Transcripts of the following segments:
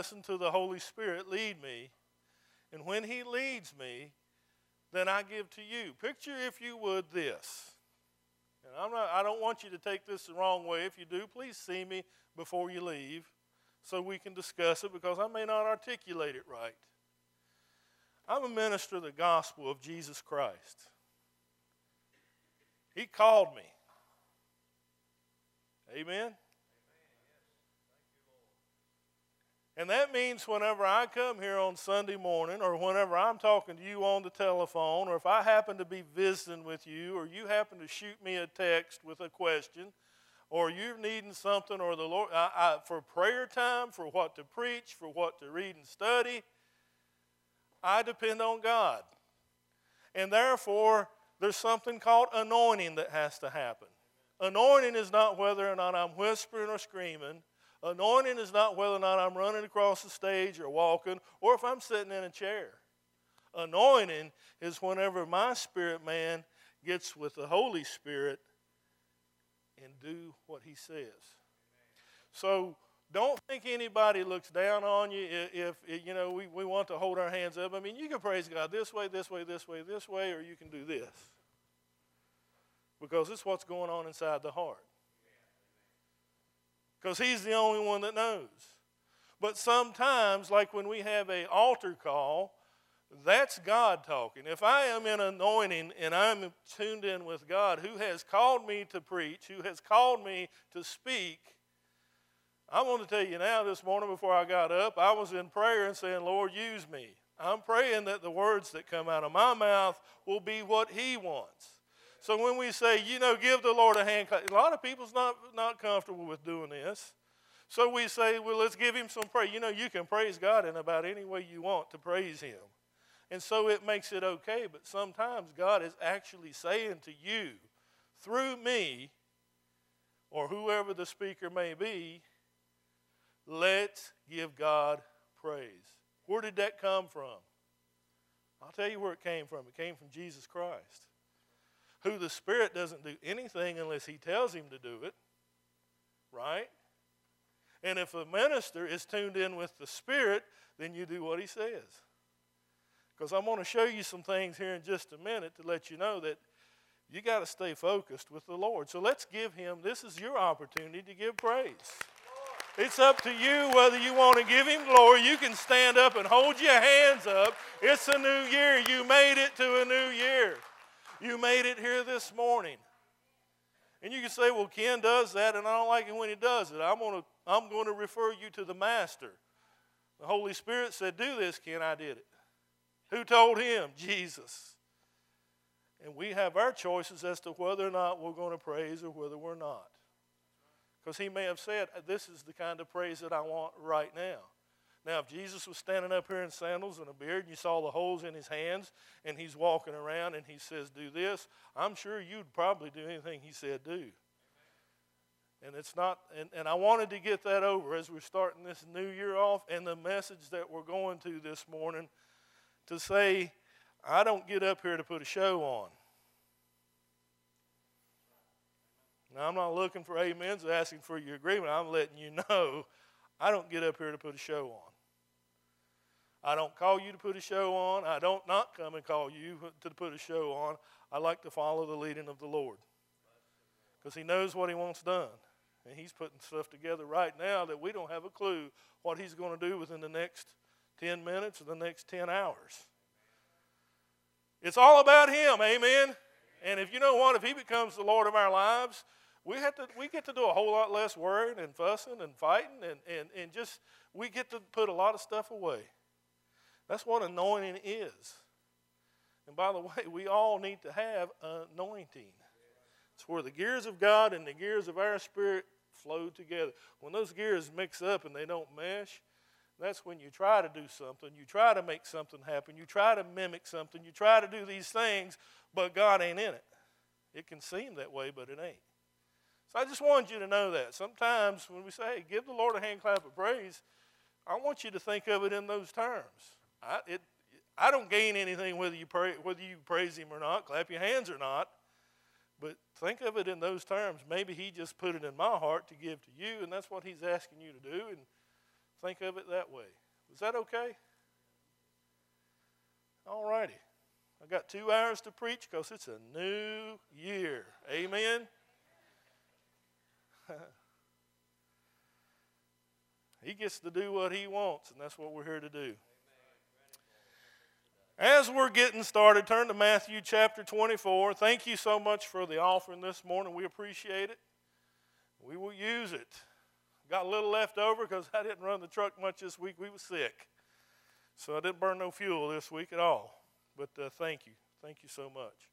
listen to the Holy Spirit lead me, and when he leads me, then I give to you. Picture, if you would, this. And I don't want you to take this the wrong way. If you do, please see me before you leave so we can discuss it, because I may not articulate it right. I'm a minister of the gospel of Jesus Christ. He called me. Amen? And that means whenever I come here on Sunday morning, or whenever I'm talking to you on the telephone, or if I happen to be visiting with you, or you happen to shoot me a text with a question, or you're needing something, or the Lord for prayer time, for what to preach, for what to read and study, I depend on God. And therefore, there's something called anointing that has to happen. Anointing is not whether or not I'm whispering or screaming. Anointing is not whether or not I'm running across the stage or walking, or if I'm sitting in a chair. Anointing is whenever my spirit man gets with the Holy Spirit and do what he says. So don't think anybody looks down on you if you know, we want to hold our hands up. I mean, you can praise God this way, this way, this way, this way, or you can do this. Because it's what's going on inside the heart. Because he's the only one that knows. But sometimes, like when we have an altar call, that's God talking. If I am in anointing and I'm tuned in with God, who has called me to preach, who has called me to speak, I want to tell you now, this morning before I got up, I was in prayer and saying, Lord, use me. I'm praying that the words that come out of my mouth will be what he wants. So when we say, you know, give the Lord a hand, a lot of people's not comfortable with doing this. So we say, well, let's give him some praise. You know, you can praise God in about any way you want to praise him. And so it makes it okay, but sometimes God is actually saying to you, through me, or whoever the speaker may be, let's give God praise. Where did that come from? I'll tell you where it came from. It came from Jesus Christ, who the Spirit doesn't do anything unless he tells him to do it, right? And if a minister is tuned in with the Spirit, then you do what he says. Because I'm going to show you some things here in just a minute to let you know that you got to stay focused with the Lord. So let's give him, this is your opportunity to give praise. It's up to you whether you want to give him glory. You can stand up and hold your hands up. It's a new year. You made it to a new year. You made it here this morning. And you can say, well, Ken does that, and I don't like it when he does it. I'm going to refer you to the Master. The Holy Spirit said, do this, Ken. I did it. Who told him? Jesus. And we have our choices as to whether or not we're going to praise or whether we're not. Because he may have said, this is the kind of praise that I want right now. Now, if Jesus was standing up here in sandals and a beard and you saw the holes in his hands and he's walking around and he says, do this, I'm sure you'd probably do anything he said do. And it's not, and I wanted to get that over as we're starting this new year off and the message that we're going to this morning to say, I don't get up here to put a show on. Now, I'm not looking for amens or asking for your agreement. I'm letting you know I don't get up here to put a show on. I don't call you to put a show on. I don't not come and call you to put a show on. I like to follow the leading of the Lord because he knows what he wants done. And he's putting stuff together right now that we don't have a clue what he's going to do within the next 10 minutes or the next 10 hours. It's all about him, amen? And if you know what, if he becomes the Lord of our lives, we get to do a whole lot less worrying and fussing and fighting and just we get to put a lot of stuff away. That's what anointing is. And by the way, we all need to have anointing. It's where the gears of God and the gears of our spirit flow together. When those gears mix up and they don't mesh, that's when you try to do something. You try to make something happen. You try to mimic something. You try to do these things, but God ain't in it. It can seem that way, but it ain't. So I just wanted you to know that. Sometimes when we say, hey, give the Lord a hand clap of praise, I want you to think of it in those terms. I don't gain anything whether you praise him or not, clap your hands or not, but think of it in those terms. Maybe he just put it in my heart to give to you, and that's what he's asking you to do, and Think of it that way. Was that okay? All righty. I got 2 hours to preach because it's a new year. Amen? He gets to do what he wants, and that's what we're here to do. As we're getting started, turn to Matthew chapter 24. Thank you so much for the offering this morning. We appreciate it. We will use it. Got a little left over because I didn't run the truck much this week. We were sick. So I didn't burn no fuel this week at all. But thank you. Thank you so much.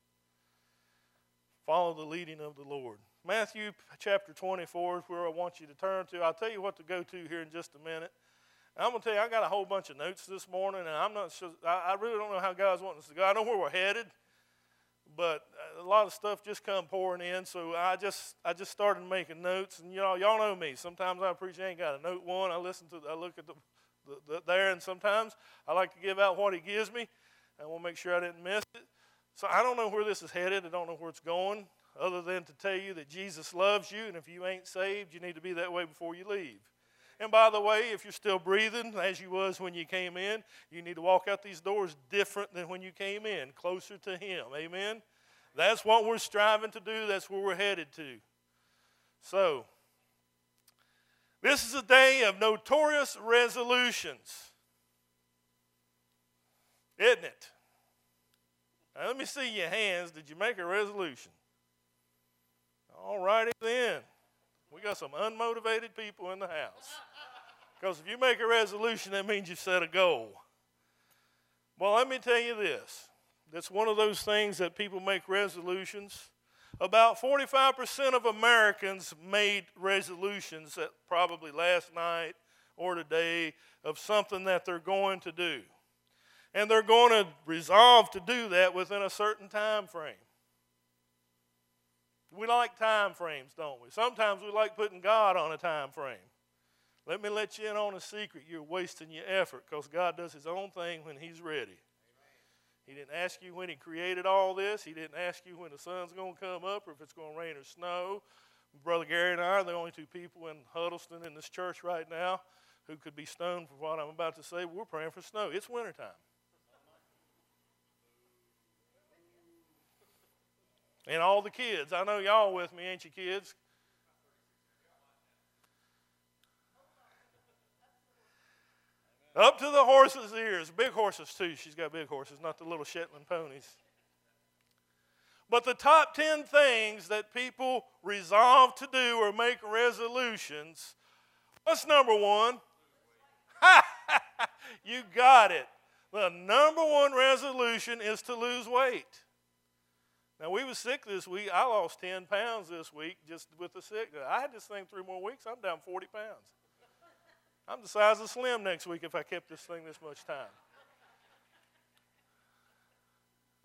Follow the leading of the Lord. Matthew chapter 24 is where I want you to turn to. I'll tell you what to go to here in just a minute. I'm going to tell you, I got a whole bunch of notes this morning, and I'm not sure, I really don't know how God's wanting us to go. I know where we're headed, but a lot of stuff just come pouring in, so I just started making notes, and y'all know me. Sometimes I preach, I ain't got a note one. I look at the there, and sometimes I like to give out what he gives me, and we'll make sure I didn't miss it. So I don't know where this is headed. I don't know where it's going, other than to tell you that Jesus loves you, and if you ain't saved, you need to be that way before you leave. And by the way, if you're still breathing as you was when you came in, you need to walk out these doors different than when you came in, closer to him. Amen? That's what we're striving to do. That's where we're headed to. So, this is a day of notorious resolutions. Isn't it? Now, let me see your hands. Did you make a resolution? All righty then. We got some unmotivated people in the house. Because if you make a resolution, that means you've set a goal. Well, let me tell you this. That's one of those things that people make resolutions. About 45% of Americans made resolutions that probably last night or today of something that they're going to do. And they're going to resolve to do that within a certain time frame. We like time frames, don't we? Sometimes we like putting God on a time frame. Let me let you in on a secret. You're wasting your effort because God does his own thing when he's ready. Amen. He didn't ask you when he created all this. He didn't ask you when the sun's going to come up or if it's going to rain or snow. Brother Gary and I are the only two people in Huddleston in this church right now who could be stoned for what I'm about to say. We're praying for snow. It's wintertime. And all the kids. I know y'all with me, ain't you kids? Up to the horse's ears. Big horses too. She's got big horses, not the little Shetland ponies. But the top 10 things that people resolve to do or make resolutions. What's number one? You got it. The number one resolution is to lose weight. Now, we were sick this week. I lost 10 pounds this week just with the sickness. I had this thing 3 more weeks. I'm down 40 pounds. I'm the size of Slim next week if I kept this thing this much time.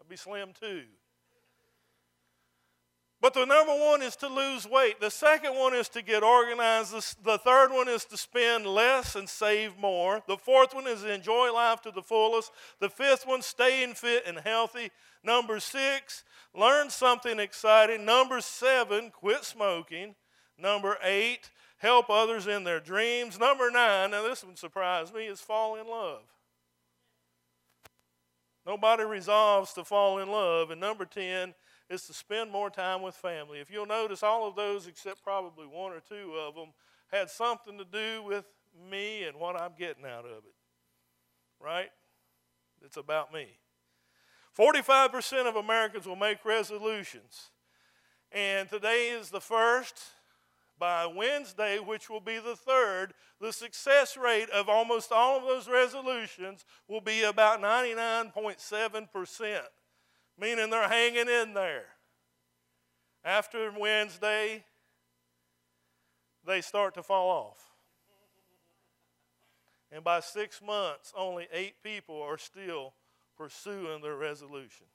I'd be slim too. But the number one is to lose weight. The second one is to get organized. The third one is to spend less and save more. The fourth one is to enjoy life to the fullest. The fifth one, staying fit and healthy. Number 6, learn something exciting. Number 7, quit smoking. Number 8, help others in their dreams. Number 9, now this one surprised me, is fall in love. Nobody resolves to fall in love. And number 10, is to spend more time with family. If you'll notice, all of those, except probably one or two of them, had something to do with me and what I'm getting out of it. Right? It's about me. 45% of Americans will make resolutions. And today is the first. By Wednesday, which will be the third, the success rate of almost all of those resolutions will be about 99.7%. Meaning they're hanging in there. After Wednesday, they start to fall off. And by 6 months, only 8 people are still pursuing their resolution.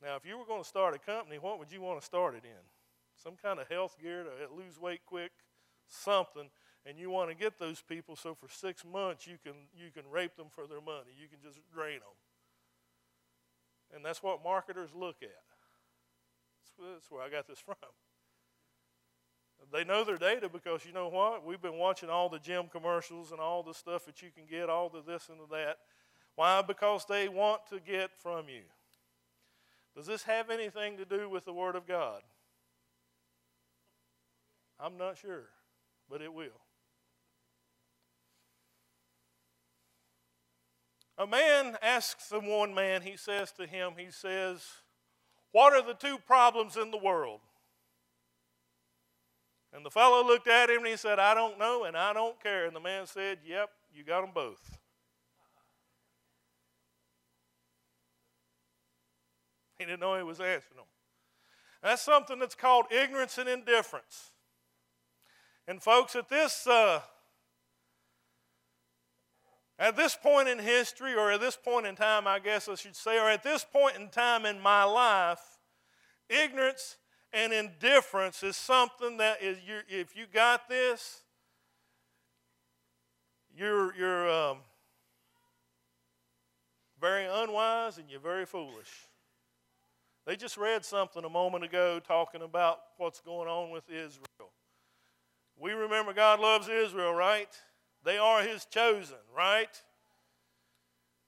Now, if you were going to start a company, what would you want to start it in? Some kind of health gear to lose weight quick, something. And you want to get those people so for 6 months you can rape them for their money. You can just drain them. And that's what marketers look at. That's where I got this from. They know their data because you know what? We've been watching all the gym commercials and all the stuff that you can get, all the this and the that. Why? Because they want to get from you. Does this have anything to do with the Word of God? I'm not sure, but it will. A man asks the one man, he says to him, he says, what are the two problems in the world? And the fellow looked at him and he said, I don't know and I don't care. And the man said, yep, you got them both. He didn't know he was answering them. That's something that's called ignorance and indifference. And folks, at this point in history, or at this point in time, I guess I should say, or at this point in time in my life, ignorance and indifference is something that is, if you got this, you're very unwise and you're very foolish. They just read something a moment ago talking about what's going on with Israel. We remember God loves Israel, right? They are His chosen, right?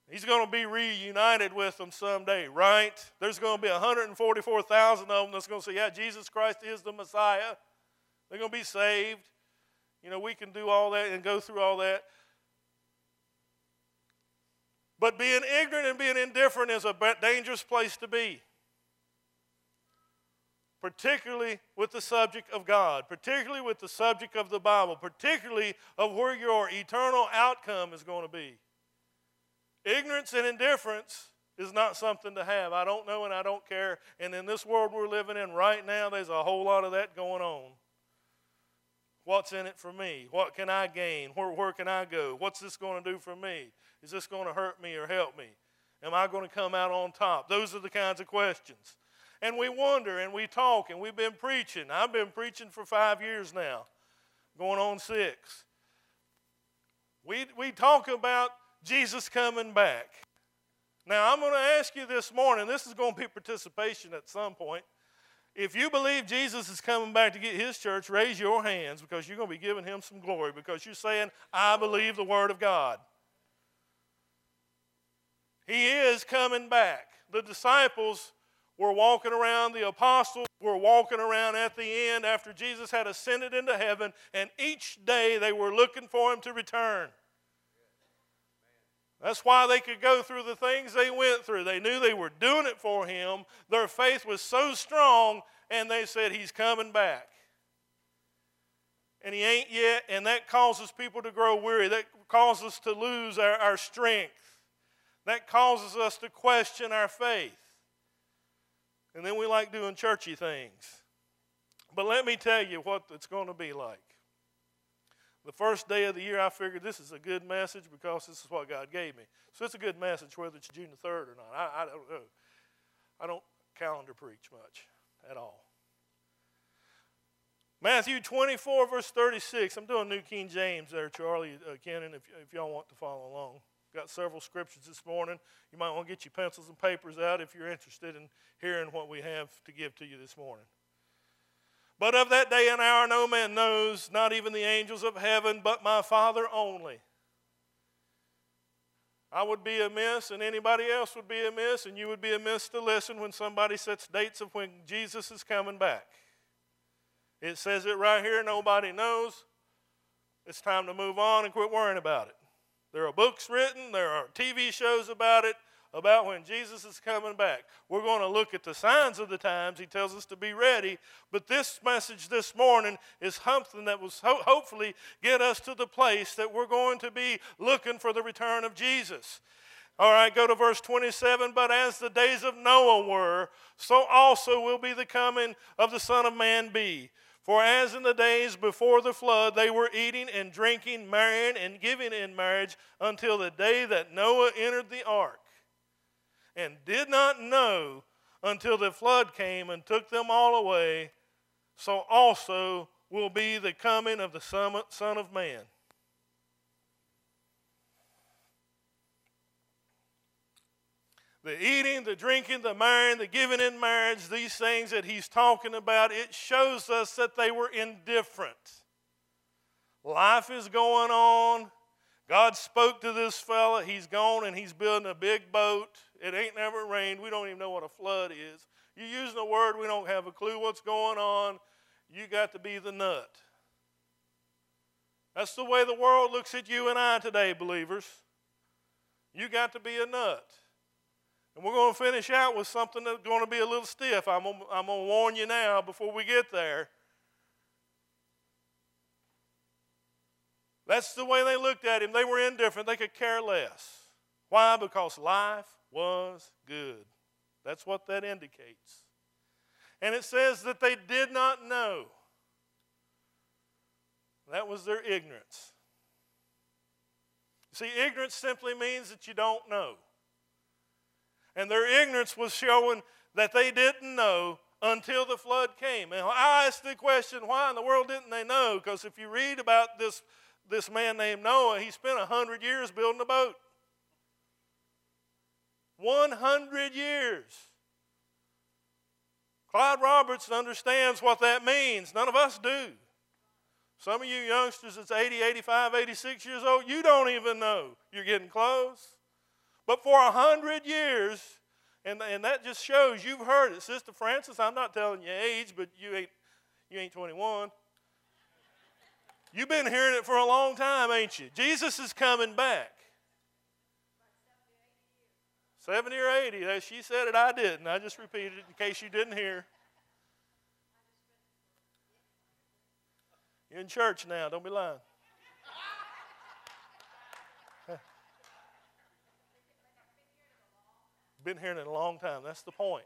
He's going to be reunited with them someday, right? There's going to be 144,000 of them that's going to say, yeah, Jesus Christ is the Messiah. They're going to be saved. You know, we can do all that and go through all that. But being ignorant and being indifferent is a dangerous place to be. Particularly with the subject of God, particularly with the subject of the Bible, particularly of where your eternal outcome is going to be. Ignorance and indifference is not something to have. I don't know and I don't care. And in this world we're living in right now, there's a whole lot of that going on. What's in it for me? What can I gain? Where can I go? What's this going to do for me? Is this going to hurt me or help me? Am I going to come out on top? Those are the kinds of questions. And we wonder, and we talk, and we've been preaching. I've been preaching for 5 years now, going on 6. We talk about Jesus coming back. Now, I'm going to ask you this morning, this is going to be participation at some point. If you believe Jesus is coming back to get His church, raise your hands because you're going to be giving Him some glory because you're saying, I believe the Word of God. He is coming back. The disciples were walking around, the apostles were walking around at the end after Jesus had ascended into heaven, and each day they were looking for Him to return. That's why they could go through the things they went through. They knew they were doing it for Him. Their faith was so strong, and they said, He's coming back. And He ain't yet, and that causes people to grow weary. That causes us to lose our strength. That causes us to question our faith. And then we like doing churchy things. But let me tell you what it's going to be like. The first day of the year I figured this is a good message because this is what God gave me. So it's a good message whether it's June the 3rd or not. I don't know. I don't calendar preach much at all. Matthew 24 verse 36. I'm doing New King James there, Charlie, Kenan, if y'all want to follow along. Got several scriptures this morning. You might want to get your pencils and papers out if you're interested in hearing what we have to give to you this morning. But of that day and hour no man knows, not even the angels of heaven, but my Father only. I would be amiss, and anybody else would be amiss, and you would be amiss to listen when somebody sets dates of when Jesus is coming back. It says it right here, nobody knows. It's time to move on and quit worrying about it. There are books written, there are TV shows about it, about when Jesus is coming back. We're going to look at the signs of the times. He tells us to be ready. But this message this morning is something that will hopefully get us to the place that we're going to be looking for the return of Jesus. All right, go to verse 27. But as the days of Noah were, so also will be the coming of the Son of Man be. For as in the days before the flood, they were eating and drinking, marrying and giving in marriage until the day that Noah entered the ark, and did not know until the flood came and took them all away, so also will be the coming of the Son of Man. The eating, the drinking, the marrying, the giving in marriage, these things that he's talking about, it shows us that they were indifferent. Life is going on. God spoke to this fella. He's gone and he's building a big boat. It ain't never rained. We don't even know what a flood is. You're using a word, we don't have a clue what's going on. You got to be the nut. That's the way the world looks at you and I today, believers. You got to be a nut. And we're going to finish out with something that's going to be a little stiff. I'm going to warn you now before we get there. That's the way they looked at him. They were indifferent. They could care less. Why? Because life was good. That's what that indicates. And it says that they did not know. That was their ignorance. See, ignorance simply means that you don't know. And their ignorance was showing that they didn't know until the flood came. And I asked the question, why in the world didn't they know? Because if you read about this man named Noah, he spent 100 years building a boat. 100 years. Clyde Robertson understands what that means. None of us do. Some of you youngsters that's 80, 85, 86 years old, you don't even know you're getting close. But for 100 years, and that just shows, you've heard it. Sister Francis, I'm not telling your age, but you ain't 21. You've been hearing it for a long time, ain't you? Jesus is coming back. 70 or 80. As she said it, I didn't. I just repeated it in case you didn't hear. You're in church now. Don't be lying. Been hearing it a long time. That's the point.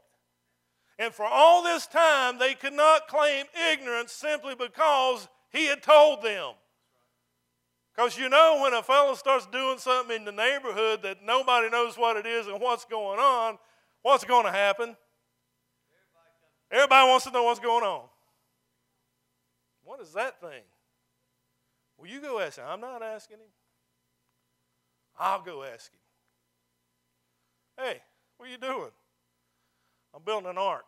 And for all this time, they could not claim ignorance simply because he had told them. Because you know when a fellow starts doing something in the neighborhood that nobody knows what it is and what's going on, what's going to happen? Everybody wants to know what's going on. What is that thing? Well, you go ask him. I'm not asking him. I'll go ask him. Hey, what are you doing? I'm building an ark.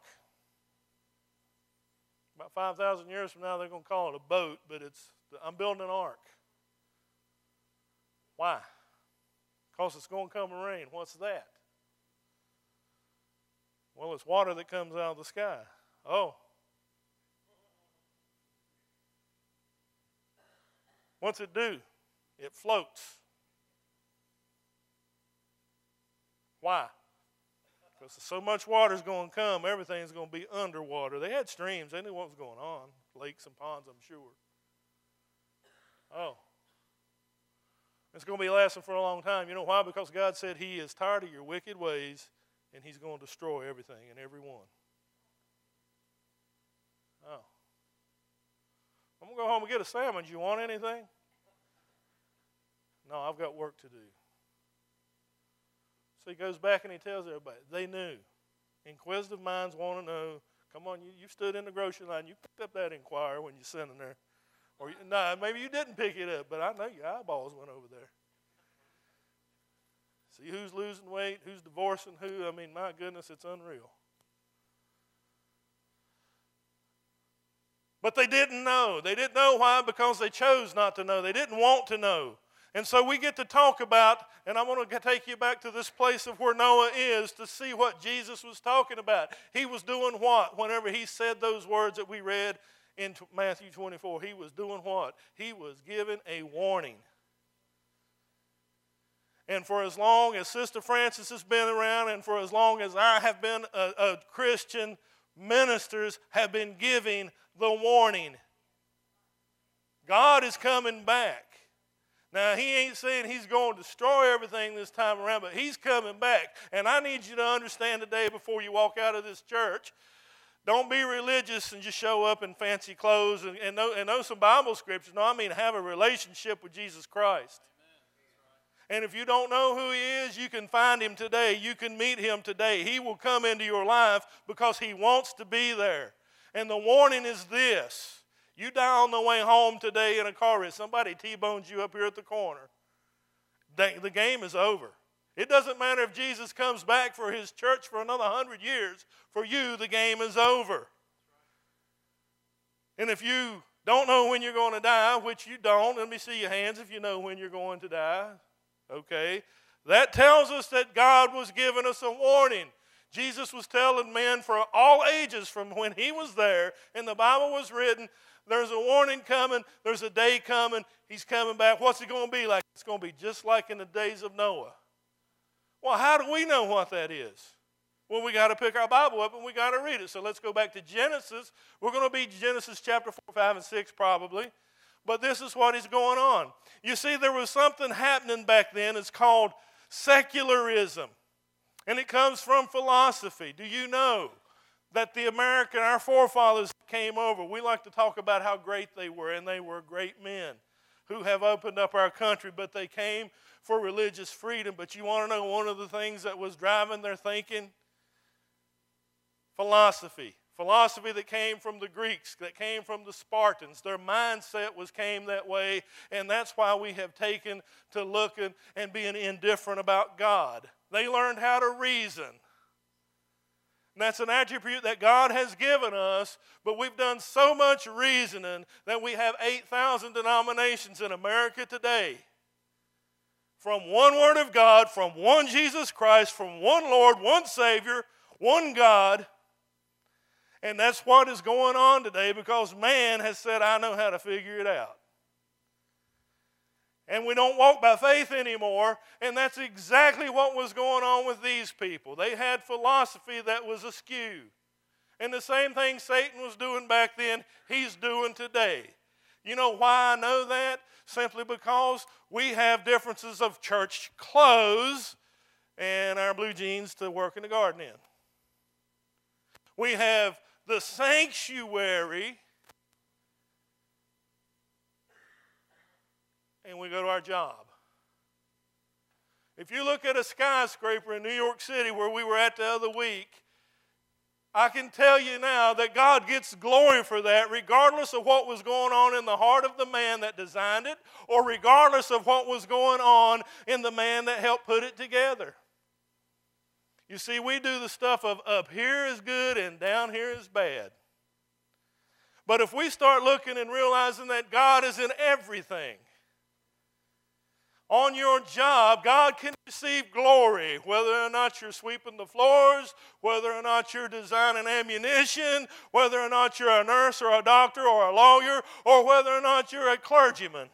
About 5,000 years from now, they're going to call it a boat, but I'm building an ark. Why? Because it's going to come and rain. What's that? Well, it's water that comes out of the sky. Oh. What's it do? It floats. Why? Because so much water is going to come, everything's going to be underwater. They had streams. They knew what was going on. Lakes and ponds, I'm sure. Oh. It's going to be lasting for a long time. You know why? Because God said he is tired of your wicked ways, and he's going to destroy everything and everyone. Oh. I'm going to go home and get a salmon. Do you want anything? No, I've got work to do. So he goes back and he tells everybody. They knew. Inquisitive minds want to know. Come on, you stood in the grocery line. You picked up that inquirer when you're sitting there. Or no, maybe you didn't pick it up, but I know your eyeballs went over there. See who's losing weight, who's divorcing who. I mean, my goodness, it's unreal. But they didn't know. They didn't know why, because they chose not to know. They didn't want to know. And so we get to talk about, and I want to take you back to this place of where Noah is to see what Jesus was talking about. He was doing what whenever he said those words that we read in Matthew 24? He was doing what? He was giving a warning. And for as long as Sister Francis has been around, and for as long as I have been a Christian, ministers have been giving the warning. God is coming back. Now, he ain't saying he's going to destroy everything this time around, but he's coming back. And I need you to understand today before you walk out of this church, don't be religious and just show up in fancy clothes and know some Bible scriptures. No, I mean have a relationship with Jesus Christ. Right. And if you don't know who he is, you can find him today. You can meet him today. He will come into your life because he wants to be there. And the warning is this. You die on the way home today in a car wreck. Somebody T-bones you up here at the corner. The game is over. It doesn't matter if Jesus comes back for his church for another 100 years. For you, the game is over. And if you don't know when you're going to die, which you don't, let me see your hands if you know when you're going to die. Okay. That tells us that God was giving us a warning. Jesus was telling men for all ages from when he was there and the Bible was written, there's a warning coming, there's a day coming, he's coming back. What's it going to be like? It's going to be just like in the days of Noah. Well, how do we know what that is? Well, we got to pick our Bible up and we got to read it. So let's go back to Genesis. We're going to be Genesis chapter 4, 5, and 6 probably. But this is what is going on. You see, there was something happening back then. It's called secularism. And it comes from philosophy. Do you know that our forefathers came over? We like to talk about how great they were, and they were great men who have opened up our country, but they came for religious freedom. But you want to know one of the things that was driving their thinking? Philosophy. Philosophy that came from the Greeks, that came from the Spartans. Their mindset came that way, and that's why we have taken to looking and being indifferent about God. They learned how to reason. And that's an attribute that God has given us, but we've done so much reasoning that we have 8,000 denominations in America today. From one Word of God, from one Jesus Christ, from one Lord, one Savior, one God. And that's what is going on today because man has said, I know how to figure it out. And we don't walk by faith anymore. And that's exactly what was going on with these people. They had philosophy that was askew. And the same thing Satan was doing back then, he's doing today. You know why I know that? Simply because we have differences of church clothes and our blue jeans to work in the garden in. We have the sanctuary, and we go to our job. If you look at a skyscraper in New York City where we were at the other week, I can tell you now that God gets glory for that regardless of what was going on in the heart of the man that designed it or regardless of what was going on in the man that helped put it together. You see, we do the stuff of up here is good and down here is bad. But if we start looking and realizing that God is in everything, on your job, God can receive glory, whether or not you're sweeping the floors, whether or not you're designing ammunition, whether or not you're a nurse or a doctor or a lawyer, or whether or not you're a clergyman.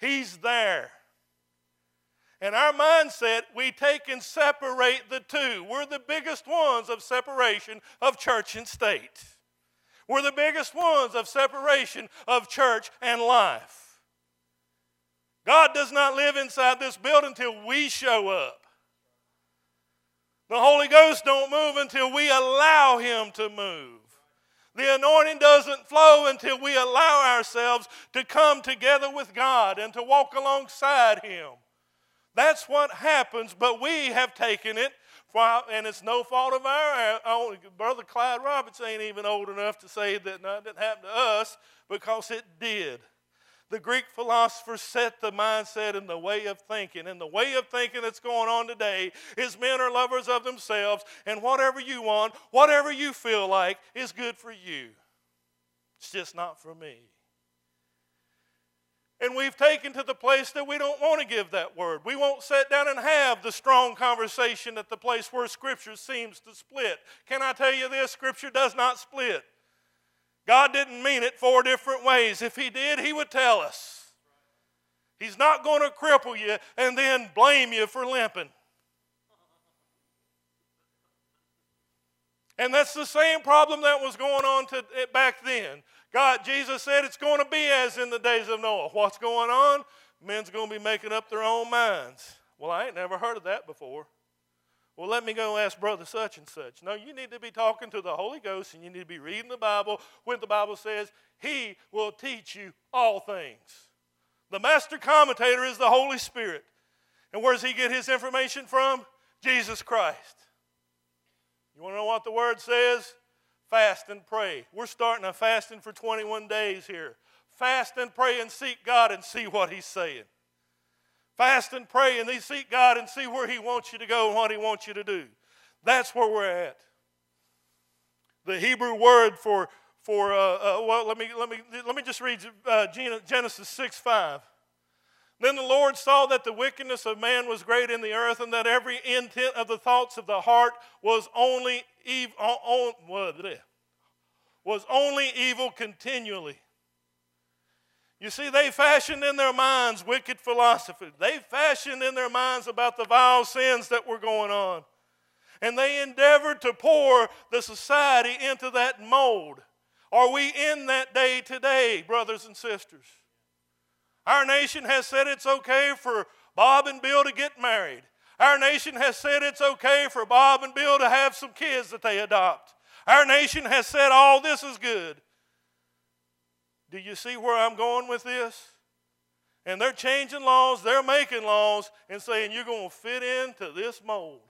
He's there. And our mindset, we take and separate the two. We're the biggest ones of separation of church and state. We're the biggest ones of separation of church and life. God does not live inside this building until we show up. The Holy Ghost don't move until we allow Him to move. The anointing doesn't flow until we allow ourselves to come together with God and to walk alongside Him. That's what happens, but we have taken it, and it's no fault of our own. Brother Clyde Roberts ain't even old enough to say that no, it didn't happen to us because it did. The Greek philosophers set the mindset in the way of thinking. And the way of thinking that's going on today is men are lovers of themselves, and whatever you want, whatever you feel like is good for you. It's just not for me. And we've taken to the place that we don't want to give that word. We won't sit down and have the strong conversation at the place where Scripture seems to split. Can I tell you this? Scripture does not split. God didn't mean it 4 different ways. If He did, He would tell us. He's not going to cripple you and then blame you for limping. And that's the same problem that was going on back then. Jesus said it's going to be as in the days of Noah. What's going on? Men's going to be making up their own minds. Well, I ain't never heard of that before. Well, let me go ask brother such and such. No, you need to be talking to the Holy Ghost and you need to be reading the Bible when the Bible says He will teach you all things. The master commentator is the Holy Spirit. And where does He get His information from? Jesus Christ. You want to know what the Word says? Fast and pray. We're starting a fasting for 21 days here. Fast and pray and seek God and see what He's saying. Fast and pray and then seek God and see where He wants you to go and what He wants you to do. That's where we're at. The Hebrew word let me just read Genesis 6:5. Then the Lord saw that the wickedness of man was great in the earth, and that every intent of the thoughts of the heart was only evil continually. You see, they fashioned in their minds wicked philosophy. They fashioned in their minds about the vile sins that were going on. And they endeavored to pour the society into that mold. Are we in that day today, brothers and sisters? Our nation has said it's okay for Bob and Bill to get married. Our nation has said it's okay for Bob and Bill to have some kids that they adopt. Our nation has said all this is good. Do you see where I'm going with this? And they're changing laws, they're making laws, and saying you're going to fit into this mold,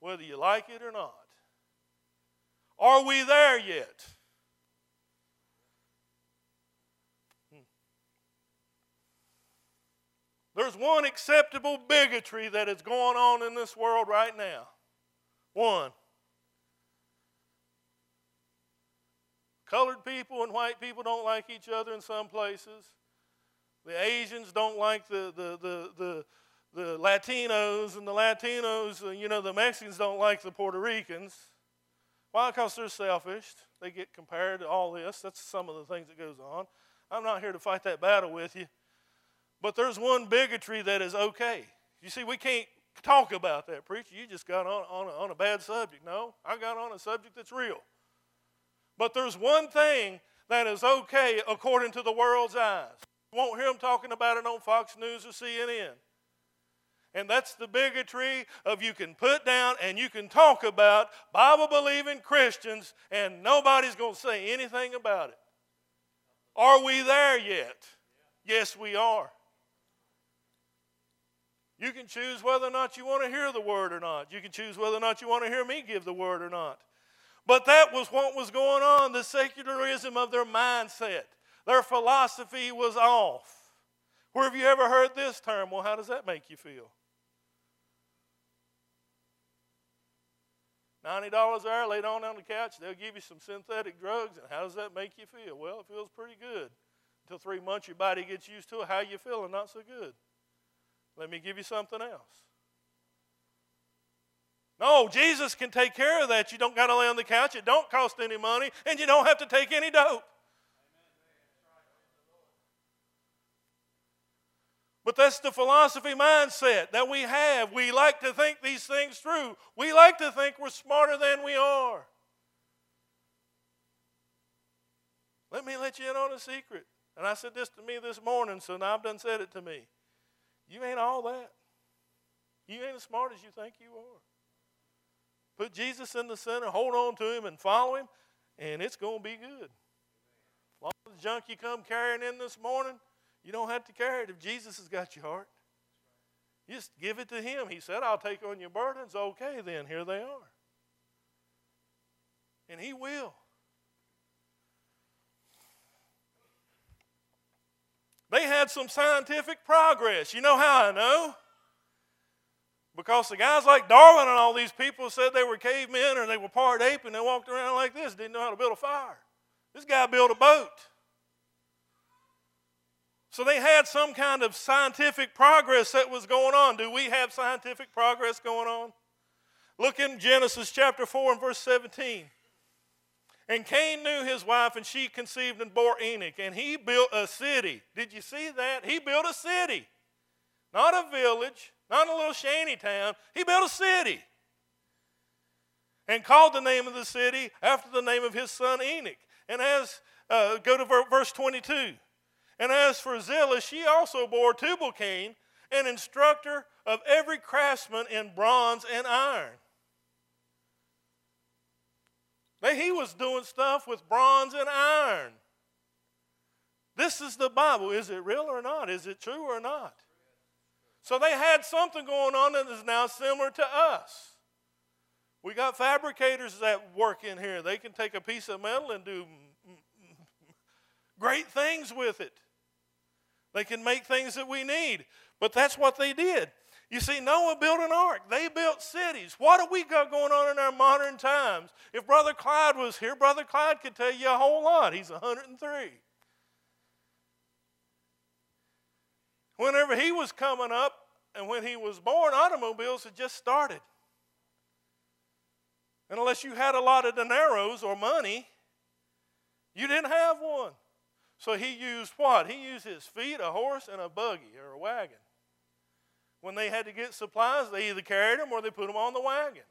whether you like it or not. Are we there yet? There's one acceptable bigotry that is going on in this world right now. One. Colored people and white people don't like each other in some places. The Asians don't like the Latinos, and the Latinos, the Mexicans don't like the Puerto Ricans. Why? Because they're selfish. They get compared to all this. That's some of the things that goes on. I'm not here to fight that battle with you. But there's one bigotry that is okay. You see, we can't talk about that, preacher. You just got on a bad subject. No, I got on a subject that's real. But there's one thing that is okay according to the world's eyes. You won't hear them talking about it on Fox News or CNN. And that's the bigotry of you can put down and you can talk about Bible-believing Christians and nobody's going to say anything about it. Are we there yet? Yes, we are. You can choose whether or not you want to hear the word or not. You can choose whether or not you want to hear me give the word or not. But that was what was going on, the secularism of their mindset. Their philosophy was off. Where have you ever heard this term? Well, how does that make you feel? $90 an hour laid on the couch, they'll give you some synthetic drugs, and how does that make you feel? Well, it feels pretty good. Until 3 months, your body gets used to it. How you feeling? Not so good. Let me give you something else. No, Jesus can take care of that. You don't got to lay on the couch. It don't cost any money, and you don't have to take any dope. But that's the philosophy mindset that we have. We like to think these things through. We like to think we're smarter than we are. Let me let you in on a secret. And I said this to me this morning, so now I've done said it to me. You ain't all that. You ain't as smart as you think you are. Put Jesus in the center, hold on to Him and follow Him, and it's going to be good. As long as the junk you come carrying in this morning, you don't have to carry it if Jesus has got your heart. You just give it to Him. He said, I'll take on your burdens. Okay, then, here they are. And He will. They had some scientific progress. You know how I know? Because the guys like Darwin and all these people said they were cavemen or they were part ape and they walked around like this, didn't know how to build a fire. This guy built a boat. So they had some kind of scientific progress that was going on. Do we have scientific progress going on? Look in Genesis chapter 4 and verse 17. And Cain knew his wife, and she conceived and bore Enoch, and he built a city. Did you see that? He built a city. Not a village, not a little shanty town. He built a city and called the name of the city after the name of his son Enoch. And go to verse 22. And as for Zillah, she also bore Tubal-Cain, an instructor of every craftsman in bronze and iron. He was doing stuff with bronze and iron. This is the Bible. Is it real or not? Is it true or not? So they had something going on that is now similar to us. We got fabricators that work in here. They can take a piece of metal and do great things with it. They can make things that we need. But that's what they did. You see, Noah built an ark. They built cities. What do we got going on in our modern times? If Brother Clyde was here, Brother Clyde could tell you a whole lot. He's 103. Whenever he was coming up and when he was born, automobiles had just started. And unless you had a lot of dineros or money, you didn't have one. So he used what? He used his feet, a horse, and a buggy or a wagon. When they had to get supplies, they either carried them or they put them on the wagon.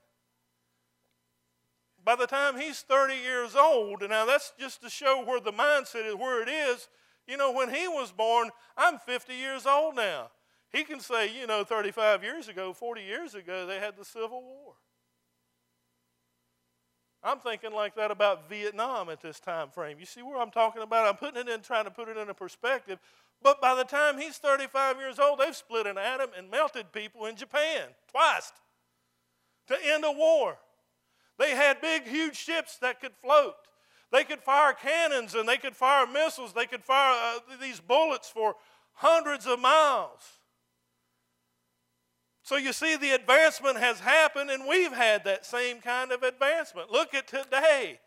By the time he's 30 years old, and now that's just to show where the mindset is, where it is. You know, when he was born, I'm 50 years old now. He can say, 35 years ago, 40 years ago, they had the Civil War. I'm thinking like that about Vietnam at this time frame. You see where I'm talking about? I'm putting it in, trying to put it in a perspective. But by the time he's 35 years old, they've split an atom and melted people in Japan twice to end a war. They had big, huge ships that could float. They could fire cannons and they could fire missiles. They could fire these bullets for hundreds of miles. So you see, the advancement has happened, and we've had that same kind of advancement. Look at today.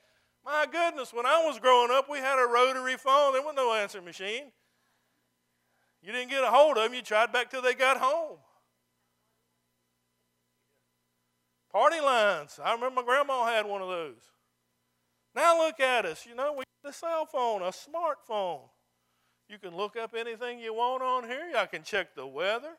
My goodness, when I was growing up, we had a rotary phone. There was no answering machine. You didn't get a hold of them. You tried back till they got home. Party lines. I remember my grandma had one of those. Now look at us. We got a cell phone, a smartphone. You can look up anything you want on here. I can check the weather.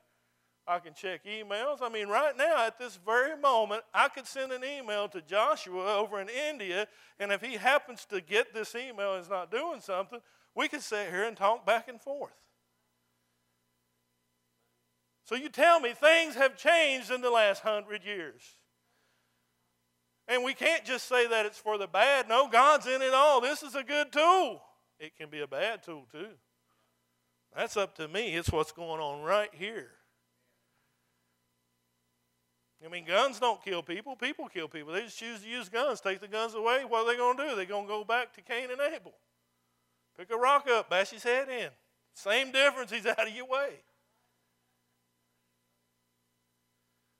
I can check emails. I mean, right now, at this very moment, I could send an email to Joshua over in India, and if he happens to get this email and is not doing something, we could sit here and talk back and forth. So you tell me, things have changed in the last 100 years. And we can't just say that it's for the bad. No, God's in it all. This is a good tool. It can be a bad tool, too. That's up to me. It's what's going on right here. Guns don't kill people. People kill people. They just choose to use guns. Take the guns away. What are they going to do? They're going to go back to Cain and Abel. Pick a rock up, bash his head in. Same difference. He's out of your way.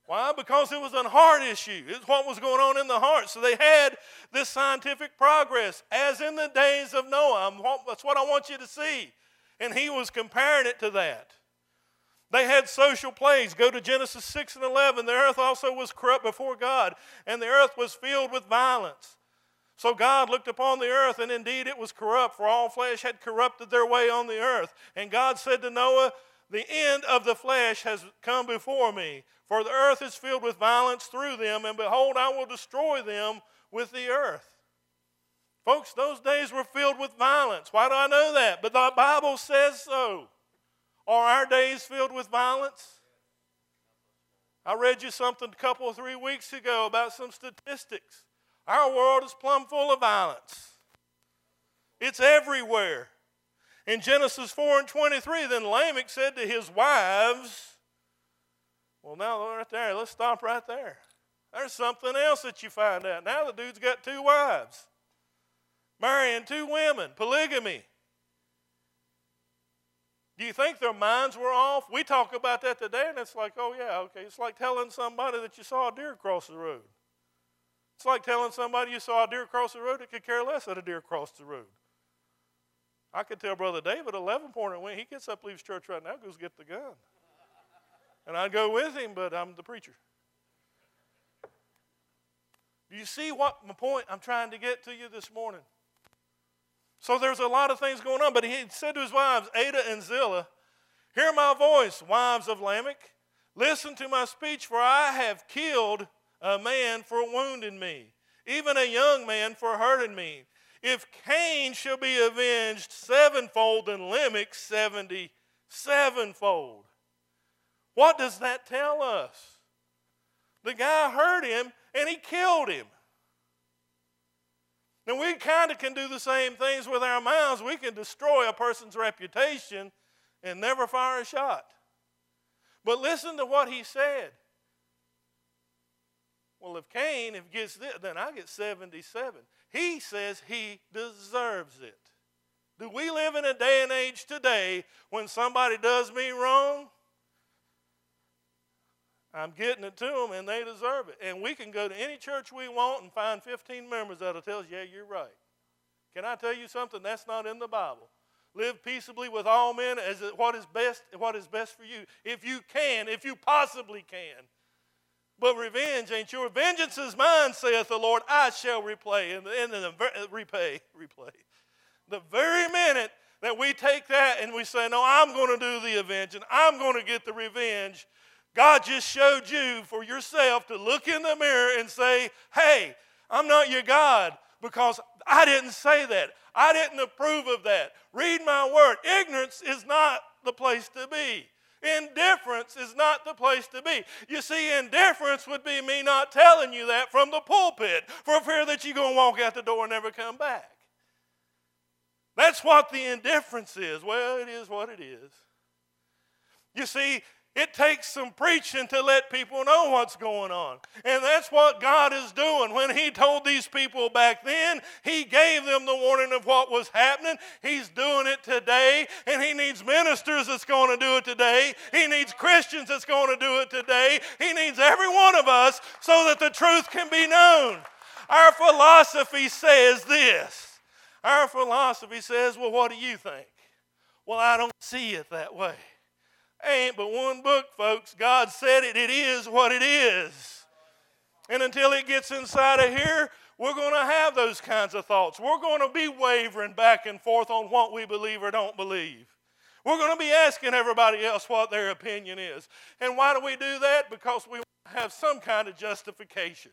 Why? Because it was a heart issue. It's what was going on in the heart. So they had this scientific progress, as in the days of Noah. That's what I want you to see. And he was comparing it to that. They had social plagues. Go to Genesis 6 and 11. The earth also was corrupt before God, and the earth was filled with violence. So God looked upon the earth, and indeed it was corrupt, for all flesh had corrupted their way on the earth. And God said to Noah, "The end of the flesh has come before me, for the earth is filled with violence through them, and behold, I will destroy them with the earth." Folks, those days were filled with violence. Why do I know that? But the Bible says so. Are our days filled with violence? I read you something a couple of 3 weeks ago about some statistics. Our world is plumb full of violence. It's everywhere. In Genesis 4 and 23, then Lamech said to his wives, well, now right there, let's stop right there. There's something else that you find out. Now the dude's got two wives, marrying two women, polygamy. Do you think their minds were off? We talk about that today, and it's like, oh, yeah, okay. It's like telling somebody that you saw a deer cross the road. It's like telling somebody you saw a deer cross the road that could care less that a deer crossed the road. I could tell Brother David 11 point when he gets up, leaves church right now, goes get the gun. And I'd go with him, but I'm the preacher. Do you see what my point I'm trying to get to you this morning? So there's a lot of things going on. But he said to his wives, Ada and Zillah, "Hear my voice, wives of Lamech. Listen to my speech, for I have killed a man for wounding me, even a young man for hurting me. If Cain shall be avenged sevenfold, then Lamech 77-fold. What does that tell us? The guy hurt him, and he killed him. And we kind of can do the same things with our mouths. We can destroy a person's reputation and never fire a shot. But listen to what he said. Well, if Cain gets this, then I get 77. He says he deserves it. Do we live in a day and age today when somebody does me wrong? I'm getting it to them, and they deserve it. And we can go to any church we want and find 15 members that'll tell us, yeah, you're right. Can I tell you something? That's not in the Bible. Live peaceably with all men as what is best for you. If you can, if you possibly can. But revenge ain't yours. Vengeance is mine, saith the Lord. I shall repay. The very minute that we take that and we say, no, I'm going to do the avenging. I'm going to get the revenge. God just showed you for yourself to look in the mirror and say, hey, I'm not your God because I didn't say that. I didn't approve of that. Read my word. Ignorance is not the place to be. Indifference is not the place to be. You see, indifference would be me not telling you that from the pulpit for fear that you're going to walk out the door and never come back. That's what the indifference is. Well, it is what it is. You see, it takes some preaching to let people know what's going on. And that's what God is doing. When he told these people back then, he gave them the warning of what was happening. He's doing it today, and he needs ministers that's going to do it today. He needs Christians that's going to do it today. He needs every one of us so that the truth can be known. Our philosophy says this. Our philosophy says, well, what do you think? Well, I don't see it that way. Ain't but one book, folks. God said it. It is what it is. And until it gets inside of here, we're going to have those kinds of thoughts. We're going to be wavering back and forth on what we believe or don't believe. We're going to be asking everybody else what their opinion is. And why do we do that? Because we have some kind of justification.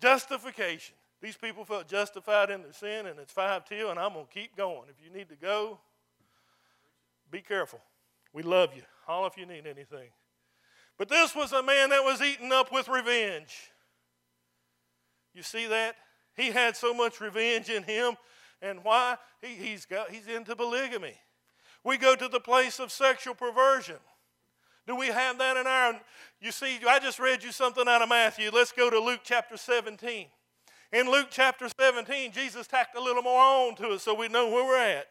Justification. These people felt justified in their sin, and it's 5 till, and I'm going to keep going. If you need to go, be careful. We love you. Holler if you need anything. But this was a man that was eaten up with revenge. You see that? He had so much revenge in him. And why? He's into polygamy. We go to the place of sexual perversion. Do we have that in our... You see, I just read you something out of Matthew. Let's go to Luke chapter 17. In Luke chapter 17, Jesus tacked a little more on to us so we know where we're at.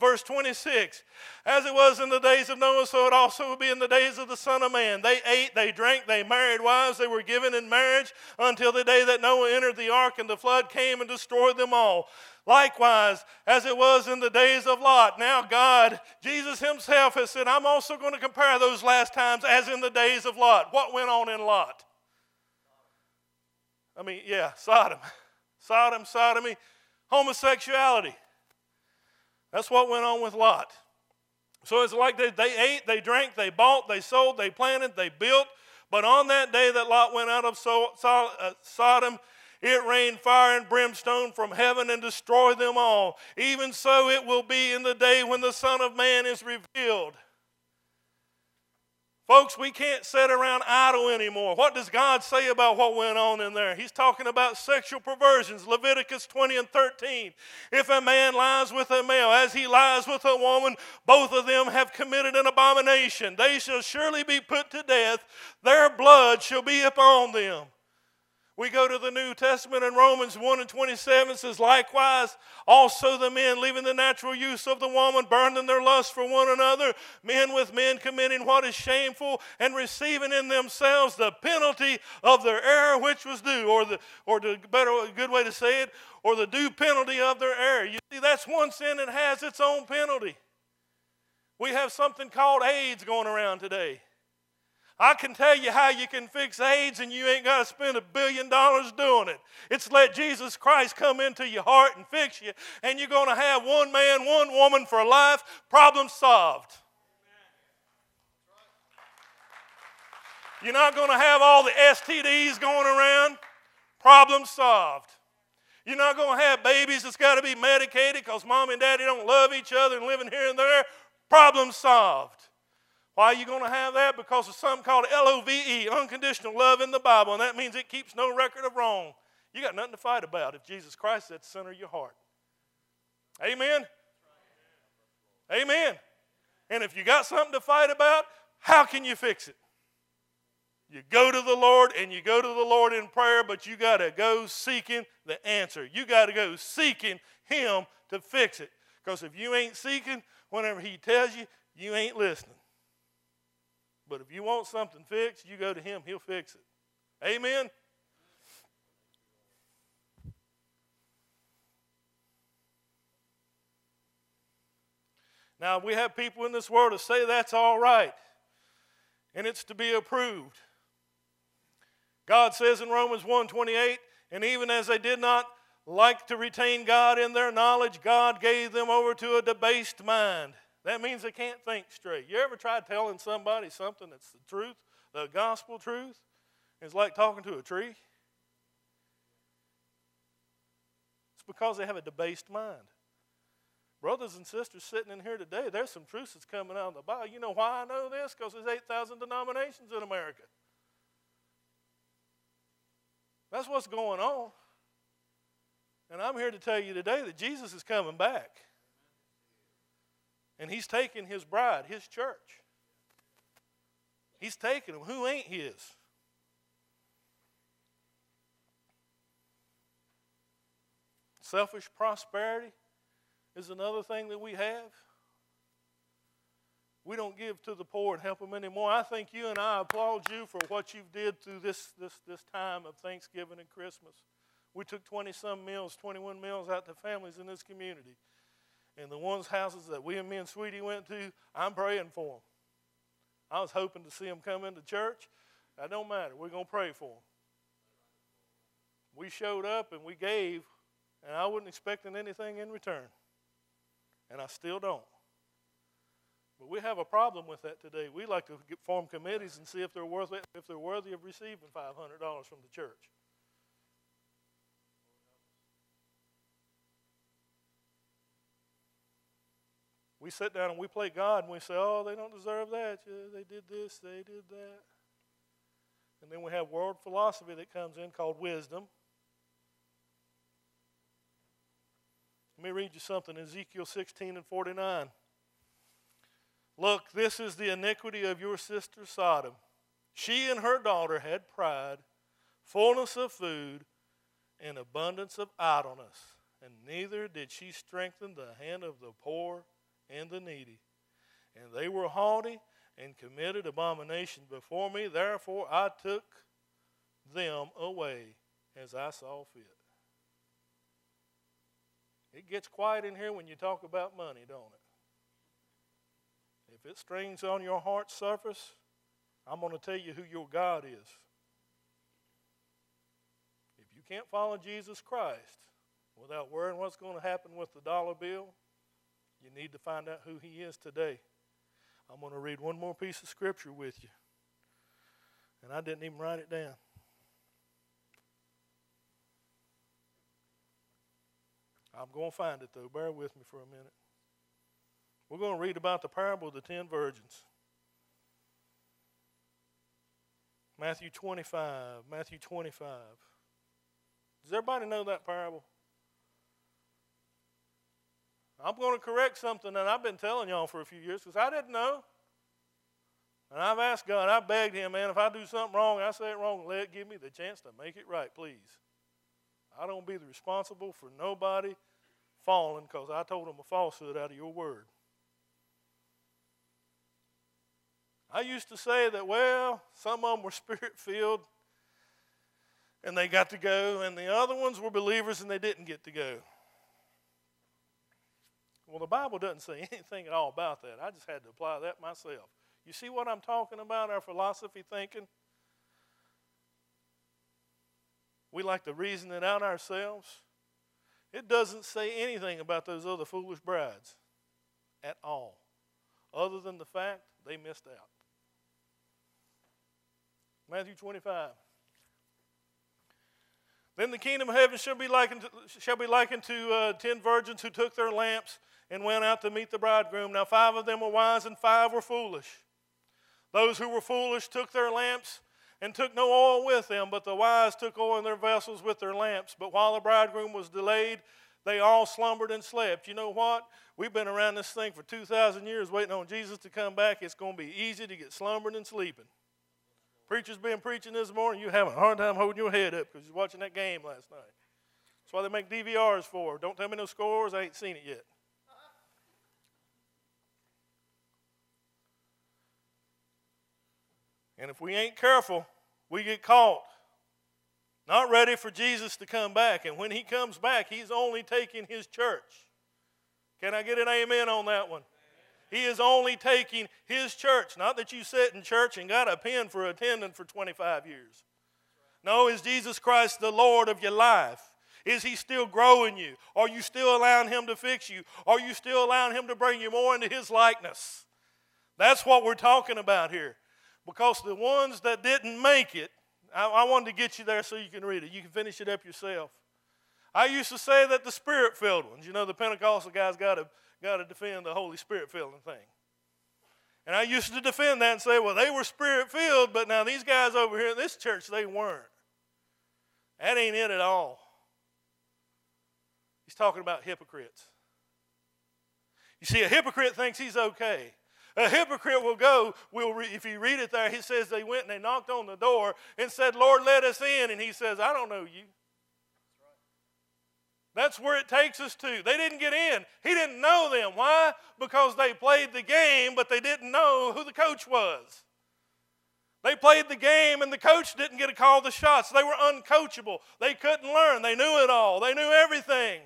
Verse 26, as it was in the days of Noah, so it also will be in the days of the Son of Man. They ate, they drank, they married wives, they were given in marriage until the day that Noah entered the ark and the flood came and destroyed them all. Likewise, as it was in the days of Lot, now God, Jesus himself has said, I'm also going to compare those last times as in the days of Lot. What went on in Lot? Sodom. Sodom, sodomy, homosexuality. That's what went on with Lot. So it's like they ate, they drank, they bought, they sold, they planted, they built. But on that day that Lot went out of Sodom, it rained fire and brimstone from heaven and destroyed them all. Even so it will be in the day when the Son of Man is revealed. Folks, we can't sit around idle anymore. What does God say about what went on in there? He's talking about sexual perversions, Leviticus 20 and 13. If a man lies with a male, as he lies with a woman, both of them have committed an abomination. They shall surely be put to death. Their blood shall be upon them. We go to the New Testament in Romans 1 and 27 says, likewise, also the men, leaving the natural use of the woman, burned in their lust for one another, men with men committing what is shameful and receiving in themselves the penalty of their error which was due, or the due penalty of their error. You see, that's one sin that has its own penalty. We have something called AIDS going around today. I can tell you how you can fix AIDS and you ain't got to spend $1 billion doing it. It's let Jesus Christ come into your heart and fix you, and you're going to have one man, one woman for life, problem solved. Amen. You're not going to have all the STDs going around, problem solved. You're not going to have babies that's got to be medicated because mom and daddy don't love each other and living here and there, problem solved. Why are you going to have that? Because of something called LOVE, unconditional love in the Bible, and that means it keeps no record of wrong. You got nothing to fight about if Jesus Christ is at the center of your heart. Amen? Amen. And if you got something to fight about, how can you fix it? You go to the Lord, and you go to the Lord in prayer, but you got to go seeking the answer. You got to go seeking Him to fix it. Because if you ain't seeking, whenever he tells you, you ain't listening. But if you want something fixed, you go to him, he'll fix it. Amen? Now, we have people in this world that say that's all right, and it's to be approved. God says in Romans 1:28, and even as they did not like to retain God in their knowledge, God gave them over to a debased mind. That means they can't think straight. You ever try telling somebody something that's the truth, the gospel truth? It's like talking to a tree. It's because they have a debased mind. Brothers and sisters sitting in here today, there's some truths that's coming out of the Bible. You know why I know this? Because there's 8,000 denominations in America. That's what's going on. And I'm here to tell you today that Jesus is coming back. And he's taking his bride, his church. He's taking them. Who ain't his? Selfish prosperity is another thing that we have. We don't give to the poor and help them anymore. I think you and I applaud you for what you did through this time of Thanksgiving and Christmas. We took 20-some meals, 21 meals out to families in this community. And the ones' houses that me and Sweetie went to, I'm praying for them. I was hoping to see them come into church. It don't matter. We're going to pray for them. We showed up and we gave, and I wasn't expecting anything in return. And I still don't. But we have a problem with that today. We like to form committees and see if they're worthy of receiving $500 from the church. We sit down and we play God and we say, oh, they don't deserve that. Yeah, they did this, they did that. And then we have world philosophy that comes in called wisdom. Let me read you something, Ezekiel 16:49. Look, this is the iniquity of your sister Sodom. She and her daughter had pride, fullness of food, and abundance of idleness. And neither did she strengthen the hand of the poor and the needy. And they were haughty and committed abomination before me. Therefore I took them away as I saw fit. It gets quiet in here when you talk about money, don't it? If it strings on your heart's surface, I'm going to tell you who your God is. If you can't follow Jesus Christ without worrying what's going to happen with the dollar bill, you need to find out who he is today. I'm going to read one more piece of scripture with you. And I didn't even write it down. I'm going to find it, though. Bear with me for a minute. We're going to read about the parable of the 10 virgins. Matthew 25. Does everybody know that parable? I'm going to correct something that I've been telling y'all for a few years because I didn't know. And I've asked God, I begged him, man, if I do something wrong, I say it wrong, give me the chance to make it right, please. I don't be responsible for nobody falling because I told them a falsehood out of your word. I used to say that, well, some of them were spirit-filled and they got to go, and the other ones were believers and they didn't get to go. Well, the Bible doesn't say anything at all about that. I just had to apply that myself. You see what I'm talking about, our philosophy thinking? We like to reason it out ourselves. It doesn't say anything about those other foolish brides at all, other than the fact they missed out. Matthew 25. Then the kingdom of heaven shall be likened to 10 virgins who took their lamps and went out to meet the bridegroom. Now 5 of them were wise and 5 were foolish. Those who were foolish took their lamps and took no oil with them, but the wise took oil in their vessels with their lamps. But while the bridegroom was delayed, they all slumbered and slept. You know what? We've been around this thing for 2,000 years waiting on Jesus to come back. It's going to be easy to get slumbering and sleeping. Preacher's been preaching this morning, you're having a hard time holding your head up because you're watching that game last night. That's why they make DVRs for. Don't tell me no scores, I ain't seen it yet. And if we ain't careful, we get caught. Not ready for Jesus to come back. And when he comes back, he's only taking his church. Can I get an amen on that one? He is only taking his church. Not that you sit in church and got a pen for attending for 25 years. No, is Jesus Christ the Lord of your life? Is he still growing you? Are you still allowing him to fix you? Are you still allowing him to bring you more into his likeness? That's what we're talking about here. Because the ones that didn't make it, I wanted to get you there so you can read it. You can finish it up yourself. I used to say that the Spirit-filled ones, you know, the Pentecostal guys got to defend the Holy Spirit-filling thing. And I used to defend that and say, well, they were Spirit-filled, but now these guys over here in this church, they weren't. That ain't it at all. He's talking about hypocrites. You see, a hypocrite thinks he's okay. A hypocrite will go, if you read it there, he says they went and they knocked on the door and said, Lord, let us in. And he says, I don't know you. That's where it takes us to. They didn't get in. He didn't know them. Why? Because they played the game, but they didn't know who the coach was. They played the game, and the coach didn't get to call the shots. They were uncoachable. They couldn't learn. They knew it all. They knew everything.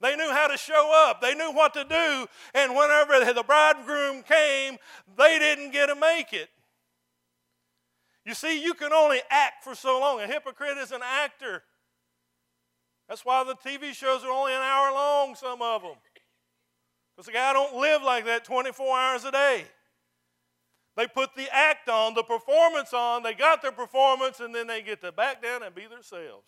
They knew how to show up. They knew what to do. And whenever the bridegroom came, they didn't get to make it. You see, you can only act for so long. A hypocrite is an actor. That's why the TV shows are only an hour long, some of them. Because the guy don't live like that 24 hours a day. They put the act on, the performance on, they got their performance, and then they get to back down and be themselves.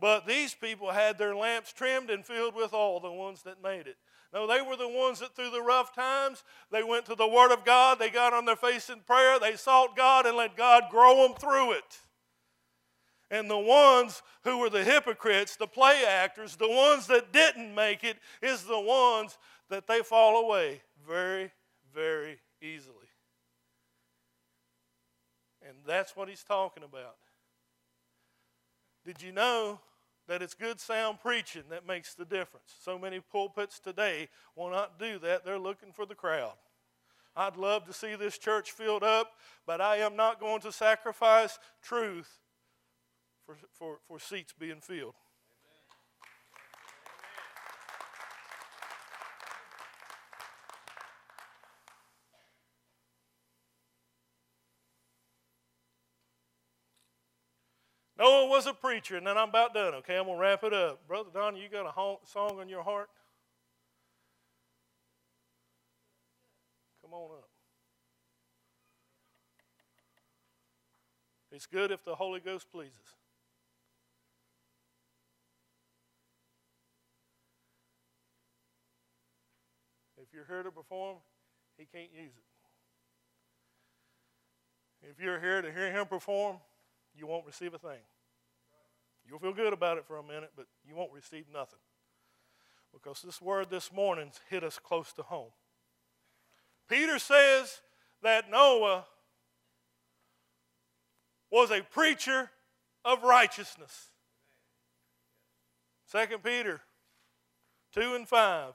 But these people had their lamps trimmed and filled with oil, the ones that made it. No, they were the ones that through the rough times, they went to the Word of God, they got on their face in prayer, they sought God and let God grow them through it. And the ones who were the hypocrites, the play actors, the ones that didn't make it, is the ones that they fall away very, very easily. And that's what he's talking about. Did you know that it's good sound preaching that makes the difference? So many pulpits today will not do that. They're looking for the crowd. I'd love to see this church filled up, but I am not going to sacrifice truth for seats being filled. Amen. Noah was a preacher, and then I'm about done, okay? I'm going to wrap it up. Brother Don, you got a song on your heart? Come on up. It's good if the Holy Ghost pleases. If you're here to perform, he can't use it. If you're here to hear him perform, you won't receive a thing. You'll feel good about it for a minute, but you won't receive nothing. Because this word this morning's hit us close to home. Peter says that Noah was a preacher of righteousness. 2 Peter 2:5.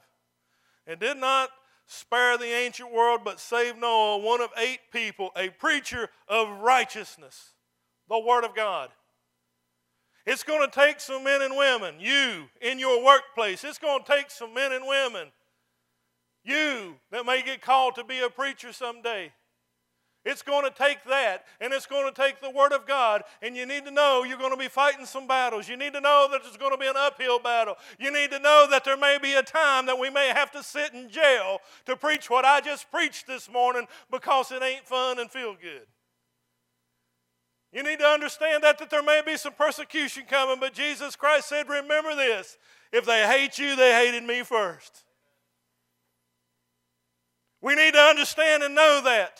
And did not spare the ancient world, but saved Noah, one of 8 people, a preacher of righteousness, the Word of God. It's going to take some men and women, you in your workplace. It's going to take some men and women, you that may get called to be a preacher someday. It's going to take that, and it's going to take the Word of God, and you need to know you're going to be fighting some battles. You need to know that there's going to be an uphill battle. You need to know that there may be a time that we may have to sit in jail to preach what I just preached this morning because it ain't fun and feel good. You need to understand that there may be some persecution coming, but Jesus Christ said, remember this, if they hate you, they hated me first. We need to understand and know that.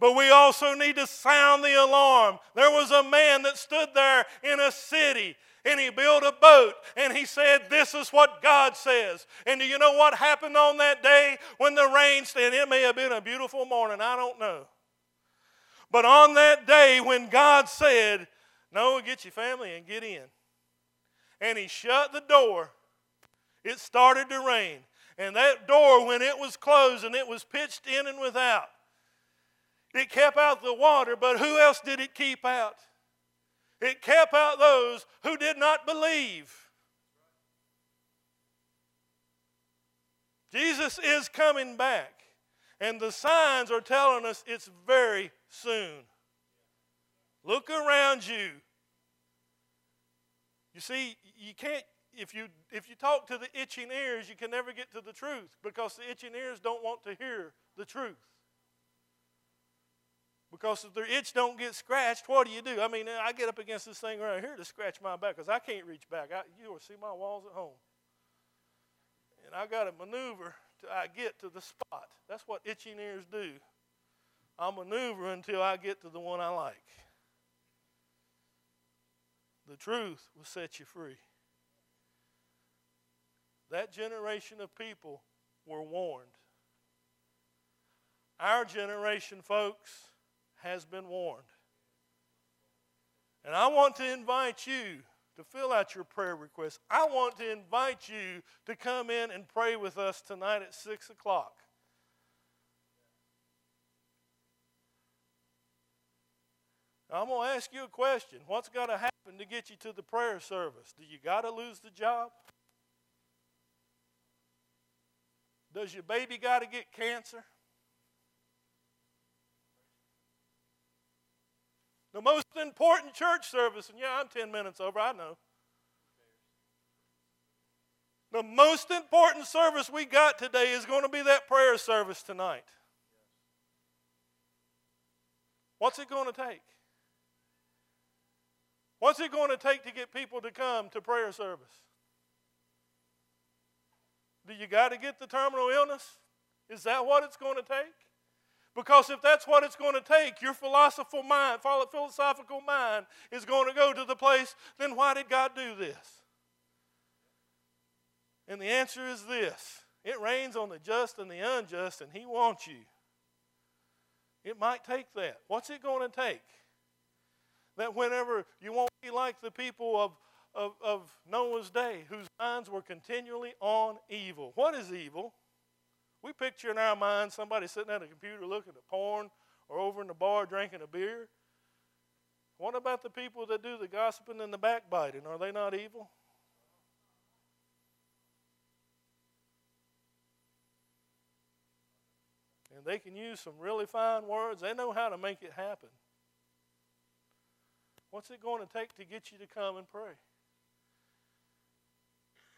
But we also need to sound the alarm. There was a man that stood there in a city, and he built a boat, and he said, this is what God says. And do you know what happened on that day when the rain started? It may have been a beautiful morning, I don't know. But on that day when God said, Noah, get your family and get in. And he shut the door. It started to rain. And that door, when it was closed and it was pitched in and without, It kept out the water, but who else did it keep out? It kept out those who did not believe. Jesus is coming back, and the signs are telling us it's very soon. Look around you. You see, you can't, if you talk to the itching ears, you can never get to the truth, because the itching ears don't want to hear the truth. Because if their itch don't get scratched, what do you do? I mean, I get up against this thing right here to scratch my back because I can't reach back. You will see my walls at home. And I got to maneuver till I get to the spot. That's what itching ears do. I'll maneuver until I get to the one I like. The truth will set you free. That generation of people were warned. Our generation, folks, has been warned. And I want to invite you to fill out your prayer request. I want to invite you to come in and pray with us tonight at 6 o'clock. I'm going to ask you a question. What's going to happen to get you to the prayer service? Do you got to lose the job? Does your baby got to get cancer? The most important church service, and yeah, I'm 10 minutes over, I know. The most important service we got today is going to be that prayer service tonight. What's it going to take? What's it going to take to get people to come to prayer service? Do you got to get the terminal illness? Is that what it's going to take? Because if that's what it's going to take, your philosophical mind is going to go to the place, then why did God do this? And the answer is this. It rains on the just and the unjust, and He wants you. It might take that. What's it going to take? That whenever you won't be like the people of Noah's day, whose minds were continually on evil. What is evil? We picture in our minds somebody sitting at a computer looking at porn or over in the bar drinking a beer. What about the people that do the gossiping and the backbiting? Are they not evil? And they can use some really fine words. They know how to make it happen. What's it going to take to get you to come and pray?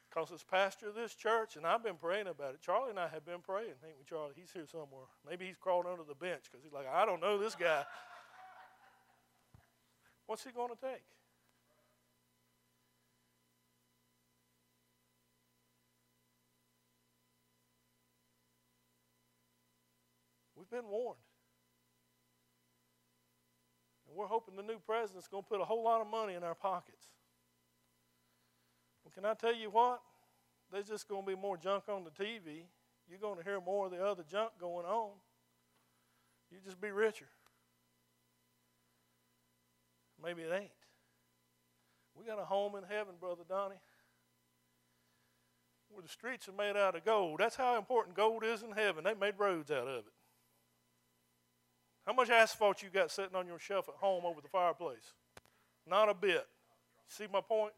Because as pastor of this church, and I've been praying about it. Charlie and I have been praying. I think with Charlie, he's here somewhere. Maybe he's crawled under the bench because he's like, I don't know this guy. What's it going to take? We've been warned. And we're hoping the new president's going to put a whole lot of money in our pockets. Can I tell you what? There's just going to be more junk on the TV. You're going to hear more of the other junk going on. You just be richer. Maybe it ain't. We got a home in heaven, Brother Donnie, where the streets are made out of gold. That's how important gold is in heaven. They made roads out of it. How much asphalt you got sitting on your shelf at home over the fireplace? Not a bit. See my point?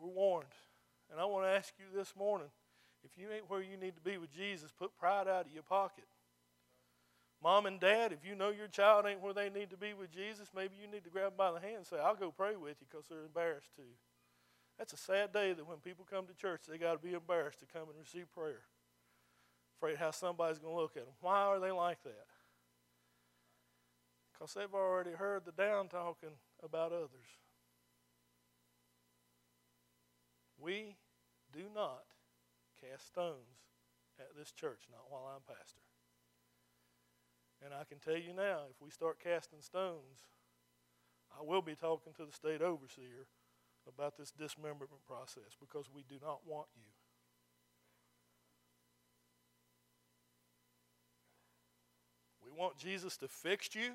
We're warned. And I want to ask you this morning, if you ain't where you need to be with Jesus, put pride out of your pocket. Mom and Dad, if you know your child ain't where they need to be with Jesus, maybe you need to grab them by the hand and say, I'll go pray with you, because they're embarrassed to. That's a sad day that when people come to church, they got to be embarrassed to come and receive prayer. Afraid how somebody's going to look at them. Why are they like that? Because they've already heard the down talking about others. We do not cast stones at this church, not while I'm pastor. And I can tell you now, if we start casting stones, I will be talking to the state overseer about this dismemberment process, because we do not want you. We want Jesus to fix you.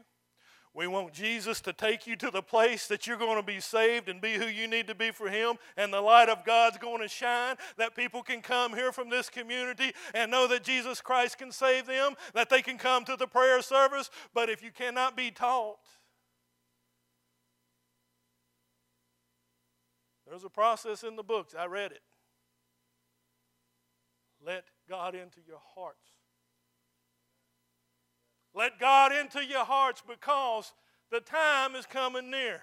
We want Jesus to take you to the place that you're going to be saved and be who you need to be for Him, and the light of God's going to shine, that people can come here from this community and know that Jesus Christ can save them, that they can come to the prayer service. But if you cannot be taught, there's a process in the books. I read it. Let God into your hearts. Let God into your hearts, because the time is coming near.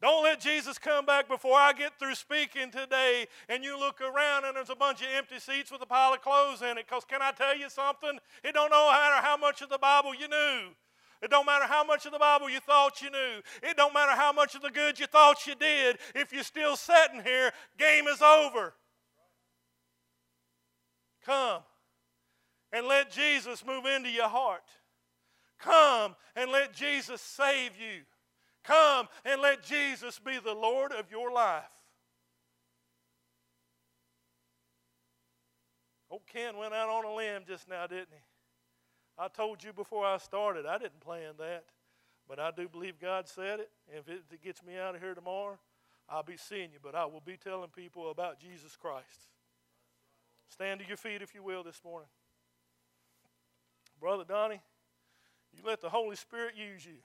Don't let Jesus come back before I get through speaking today and you look around and there's a bunch of empty seats with a pile of clothes in it. Because can I tell you something? It don't matter how much of the Bible you knew. It don't matter how much of the Bible you thought you knew. It don't matter how much of the good you thought you did. If you're still sitting here, game is over. Come and let Jesus move into your heart. Come and let Jesus save you. Come and let Jesus be the Lord of your life. Oh, Ken went out on a limb just now, didn't he? I told you before I started, I didn't plan that, but I do believe God said it. If it gets me out of here tomorrow, I'll be seeing you, but I will be telling people about Jesus Christ. Stand to your feet, if you will, this morning. Brother Donnie, you let the Holy Spirit use you.